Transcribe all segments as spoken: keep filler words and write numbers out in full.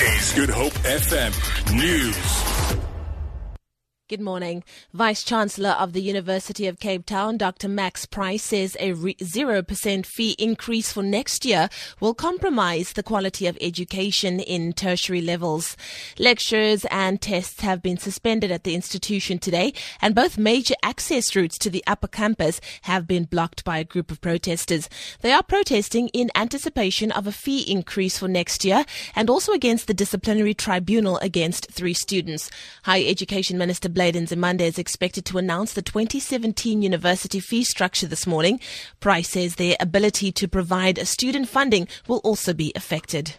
This is Good Hope F M News. Good morning. Vice Chancellor of the University of Cape Town, Doctor Max Price, says a re- zero percent fee increase for next year will compromise the quality of education in tertiary levels. Lectures and tests have been suspended at the institution today, and both major access routes to the upper campus have been blocked by a group of protesters. They are protesting in anticipation of a fee increase for next year and also against the disciplinary tribunal against three students. Higher Education Minister Blade Nzimande is expected to announce the twenty seventeen university fee structure this morning. Price says their ability to provide student funding will also be affected.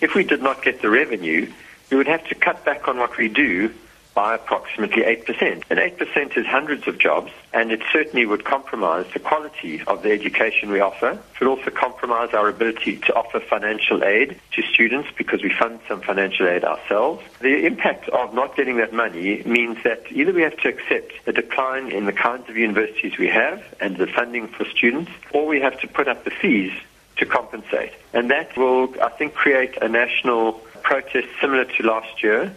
If we did not get the revenue, we would have to cut back on what we do by approximately eight percent. And eight percent is hundreds of jobs, and it certainly would compromise the quality of the education we offer. It would also compromise our ability to offer financial aid to students because we fund some financial aid ourselves. The impact of not getting that money means that either we have to accept a decline in the kinds of universities we have and the funding for students, or we have to put up the fees to compensate. And that will, I think, create a national protest similar to last year.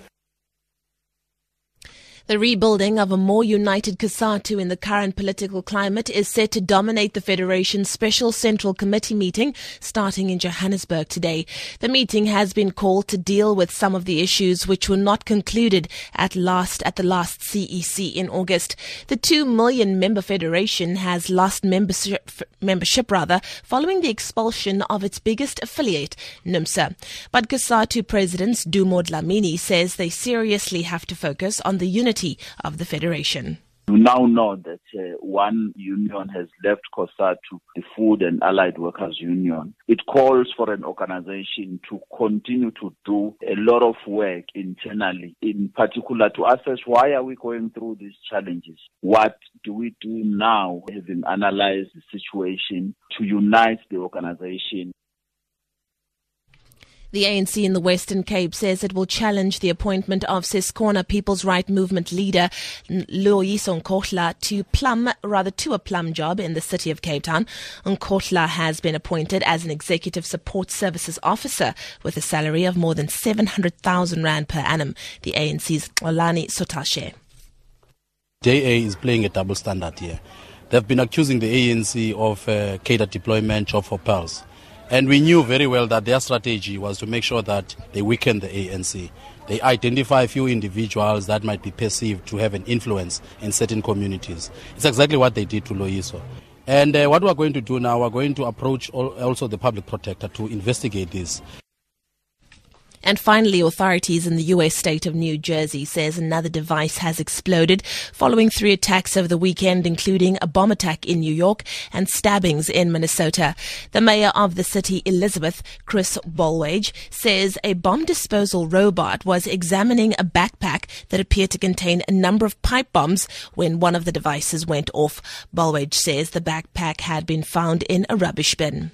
The rebuilding of a more united COSATU in the current political climate is set to dominate the Federation's Special Central Committee meeting starting in Johannesburg today. The meeting has been called to deal with some of the issues which were not concluded at last at the last C E C in August. The two million member federation has lost membership, membership rather, following the expulsion of its biggest affiliate, NUMSA. But COSATU President Dumo Dlamini says they seriously have to focus on the unity of the Federation. We now know that uh, one union has left COSATU, the Food and Allied Workers Union. It calls for an organization to continue to do a lot of work internally, in particular to assess why are we going through these challenges? What do we do now, having analyzed the situation, to unite the organization? The A N C in the Western Cape says it will challenge the appointment of Siscona People's Right Movement leader Loyiso Nkotla to plum, rather to a plum job in the city of Cape Town. Nkotla has been appointed as an executive support services officer with a salary of more than seven hundred thousand rand per annum. The A N C's Olani Sotashe. J A is playing a double standard here. They've been accusing the A N C of uh, cadre deployment, job for pearls. And we knew very well that their strategy was to make sure that they weaken the A N C. They identify a few individuals that might be perceived to have an influence in certain communities. It's exactly what they did to Loyiso. And uh, what we're going to do now, we're going to approach all, also the public protector to investigate this. And finally, authorities in the U S state of New Jersey says another device has exploded following three attacks over the weekend, including a bomb attack in New York and stabbings in Minnesota. The mayor of the city, Elizabeth, Chris Bolwage, says a bomb disposal robot was examining a backpack that appeared to contain a number of pipe bombs when one of the devices went off. Bolwage says the backpack had been found in a rubbish bin.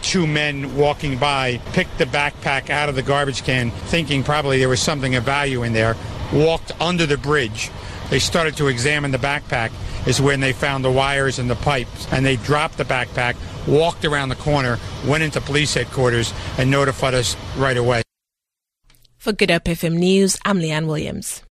Two men walking by picked the backpack out of the garbage can, thinking probably there was something of value in there, walked under the bridge. They started to examine the backpack, is when they found the wires and the pipes, and they dropped the backpack, walked around the corner, went into police headquarters, and notified us right away. For Good Hope F M News, I'm Liane Williams.